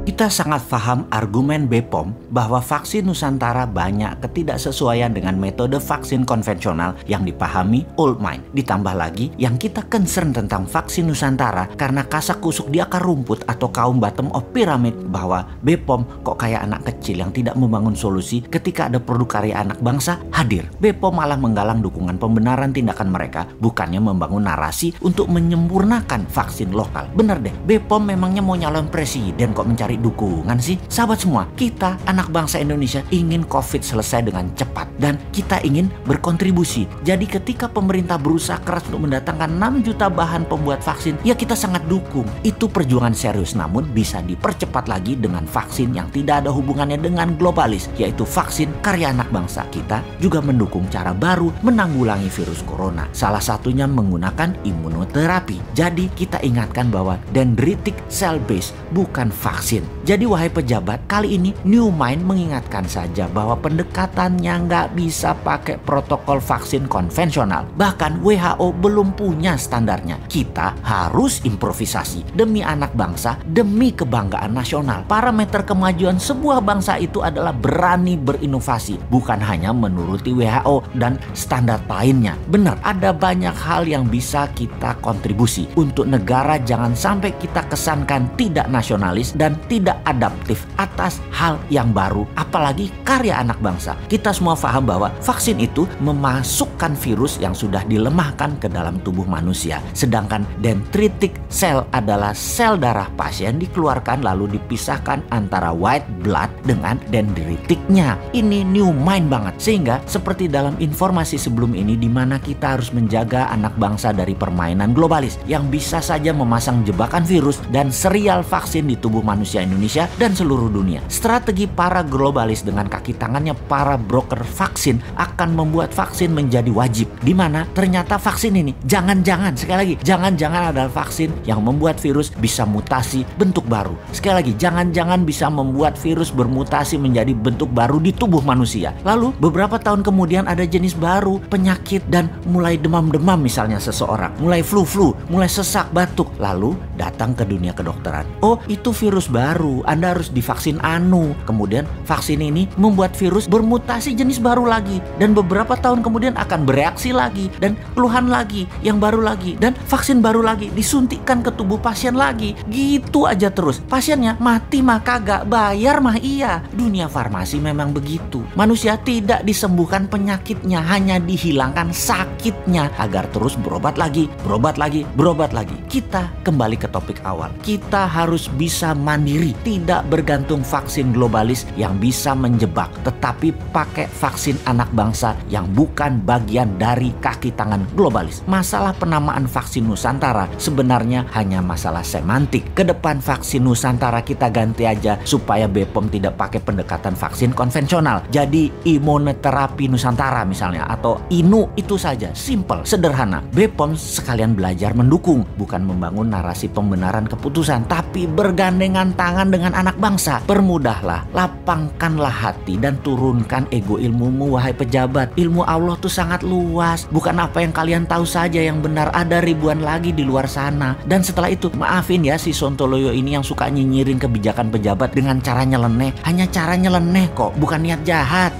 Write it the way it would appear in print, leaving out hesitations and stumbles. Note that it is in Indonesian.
Kita sangat paham argumen BPOM bahwa vaksin Nusantara banyak ketidaksesuaian dengan metode vaksin konvensional yang dipahami old mind. Ditambah lagi yang kita concern tentang vaksin Nusantara karena kasak kusuk di akar rumput atau kaum bottom of pyramid, bahwa BPOM kok kayak anak kecil yang tidak membangun solusi ketika ada produk karya anak bangsa hadir. BPOM malah menggalang dukungan pembenaran tindakan mereka, bukannya membangun narasi untuk menyempurnakan vaksin lokal. Bener deh, BPOM memangnya mau nyalon presiden kok mencari dukungan sih? Sahabat semua, kita anak bangsa Indonesia ingin COVID selesai dengan cepat dan kita ingin berkontribusi. Jadi ketika pemerintah berusaha keras untuk mendatangkan 6 juta bahan pembuat vaksin, ya kita sangat dukung. Itu perjuangan serius, namun bisa dipercepat lagi dengan vaksin yang tidak ada hubungannya dengan globalis, yaitu vaksin karya anak bangsa. Kita juga mendukung cara baru menanggulangi virus corona, salah satunya menggunakan imunoterapi. Jadi kita ingatkan bahwa dendritic cell base bukan vaksin. Jadi wahai pejabat, kali ini New Mind mengingatkan saja bahwa pendekatannya nggak bisa pakai protokol vaksin konvensional. Bahkan WHO belum punya standarnya. Kita harus improvisasi demi anak bangsa, demi kebanggaan nasional. Parameter kemajuan sebuah bangsa itu adalah berani berinovasi, bukan hanya menuruti WHO dan standar lainnya. Benar, ada banyak hal yang bisa kita kontribusi untuk negara. Jangan sampai kita kesankan tidak nasionalis dan tidak adaptif atas hal yang baru, apalagi karya anak bangsa. Kita semua paham bahwa vaksin itu memasukkan virus yang sudah dilemahkan ke dalam tubuh manusia, sedangkan dendritic cell adalah sel darah pasien dikeluarkan lalu dipisahkan antara white blood dengan dendritiknya. Ini New Mind banget, sehingga seperti dalam informasi sebelum ini, di mana kita harus menjaga anak bangsa dari permainan globalis yang bisa saja memasang jebakan virus dan serial vaksin di tubuh manusia Indonesia dan seluruh dunia. Strategi para globalis dengan kaki tangannya para broker vaksin akan membuat vaksin menjadi wajib, di mana ternyata vaksin ini jangan-jangan adalah vaksin yang membuat virus bisa mutasi bentuk baru. Sekali lagi, jangan-jangan bisa membuat virus bermutasi menjadi bentuk baru di tubuh manusia. Lalu beberapa tahun kemudian ada jenis baru penyakit dan mulai demam-demam misalnya seseorang, mulai flu-flu, mulai sesak batuk, lalu datang ke dunia kedokteran. Oh, itu virus baru, Anda harus divaksin anu. Kemudian vaksin ini membuat virus bermutasi jenis baru lagi, dan beberapa tahun kemudian akan bereaksi lagi, dan keluhan lagi, yang baru lagi, dan vaksin baru lagi, disuntikkan ke tubuh pasien lagi. Gitu aja terus. Pasiennya mati mah kagak, bayar mah iya. Dunia farmasi memang begitu. Manusia tidak disembuhkan penyakitnya, hanya dihilangkan sakitnya agar terus berobat lagi, berobat lagi, berobat lagi. Kita kembali ke topik awal. Kita harus bisa mandiri, tidak bergantung vaksin globalis yang bisa menjebak, tetapi pakai vaksin anak bangsa yang bukan bagian dari kaki tangan globalis. Masalah penamaan vaksin Nusantara sebenarnya hanya masalah semantik. Ke depan vaksin Nusantara kita ganti aja supaya BPOM tidak pakai pendekatan vaksin konvensional. Jadi imunoterapi Nusantara misalnya, atau INU, itu saja. Simple, sederhana. BPOM sekalian belajar mendukung, bukan membangun narasi pembenaran keputusan, tapi bergandengan tangan dengan anak bangsa. Permudahlah, lapangkanlah hati, dan turunkan ego ilmumu, wahai pejabat. Ilmu Allah tuh sangat luas, bukan apa yang kalian tahu saja yang benar, ada ribuan lagi di luar sana. Dan setelah itu, maafin ya si Sontoloyo ini yang suka nyinyirin kebijakan pejabat dengan caranya leneh. Hanya caranya leneh kok, bukan niat jahat.